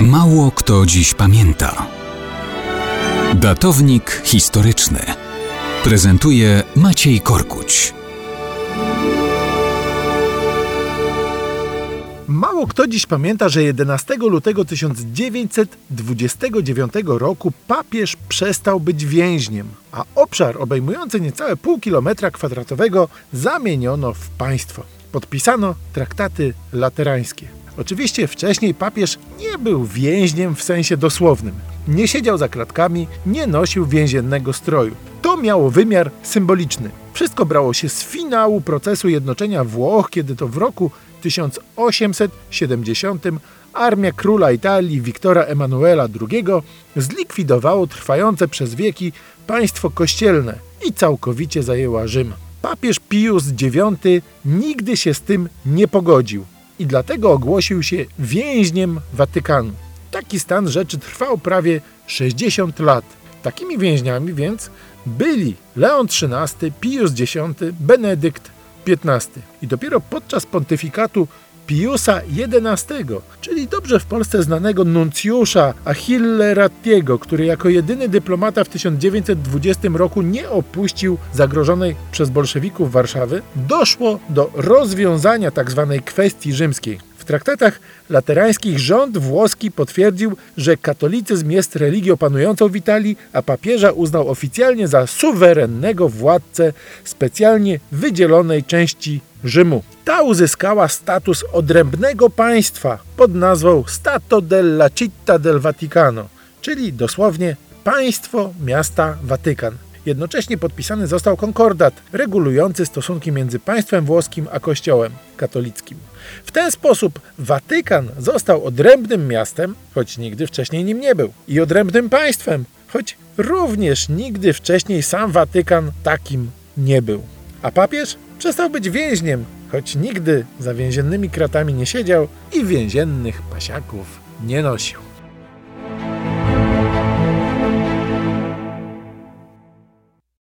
Mało kto dziś pamięta. Datownik historyczny prezentuje Maciej Korkuć. Mało kto dziś pamięta, że 11 lutego 1929 roku papież przestał być więźniem, a obszar obejmujący niecałe pół kilometra kwadratowego zamieniono w państwo. Podpisano traktaty laterańskie. Oczywiście wcześniej papież nie był więźniem w sensie dosłownym. Nie siedział za kratkami, nie nosił więziennego stroju. To miało wymiar symboliczny. Wszystko brało się z finału procesu jednoczenia Włoch, kiedy to w roku 1870 armia króla Italii Wiktora Emanuela II zlikwidowało trwające przez wieki państwo kościelne i całkowicie zajęła Rzym. Papież Pius IX nigdy się z tym nie pogodził i dlatego ogłosił się więźniem Watykanu. Taki stan rzeczy trwał prawie 60 lat. Takimi więźniami więc byli Leon XIII, Pius X, Benedykt XV. I dopiero podczas pontyfikatu Piusa XI, czyli dobrze w Polsce znanego nuncjusza Achille Rattiego, który jako jedyny dyplomata w 1920 roku nie opuścił zagrożonej przez bolszewików Warszawy, doszło do rozwiązania tzw. kwestii rzymskiej. W traktatach laterańskich rząd włoski potwierdził, że katolicyzm jest religią panującą w Italii, a papieża uznał oficjalnie za suwerennego władcę specjalnie wydzielonej części Rzymu. Ta uzyskała status odrębnego państwa pod nazwą Stato della Città del Vaticano, czyli dosłownie państwo miasta Watykan. Jednocześnie podpisany został konkordat regulujący stosunki między państwem włoskim a kościołem katolickim. W ten sposób Watykan został odrębnym miastem, choć nigdy wcześniej nim nie był, i odrębnym państwem, choć również nigdy wcześniej sam Watykan takim nie był. A papież przestał być więźniem, choć nigdy za więziennymi kratami nie siedział i więziennych pasiaków nie nosił.